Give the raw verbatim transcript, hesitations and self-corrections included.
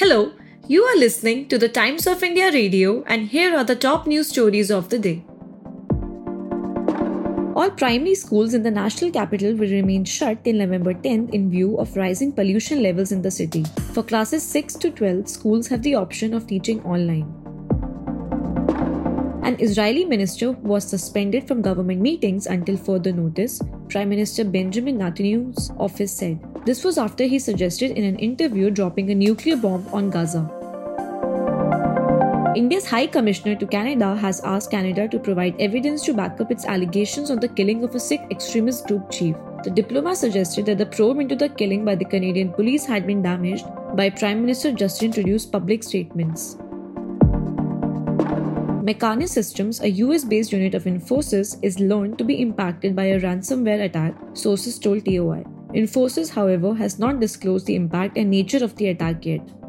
Hello, you are listening to the Times of India radio, and here are the top news stories of the day. All primary schools in the national capital will remain shut till November tenth in view of rising pollution levels in the city. For classes six to twelve, schools have the option of teaching online. An Israeli minister was suspended from government meetings until further notice, Prime Minister Benjamin Netanyahu's office said. This was after he suggested in an interview dropping a nuclear bomb on Gaza. India's High Commissioner to Canada has asked Canada to provide evidence to back up its allegations on the killing of a Sikh extremist group chief. The diplomat suggested that the probe into the killing by the Canadian police had been damaged by Prime Minister Justin Trudeau's public statements. Mekani Systems, a U S-based unit of Infosys, is known to be impacted by a ransomware attack, sources told T O I. Infosys, however, has not disclosed the impact and nature of the attack yet.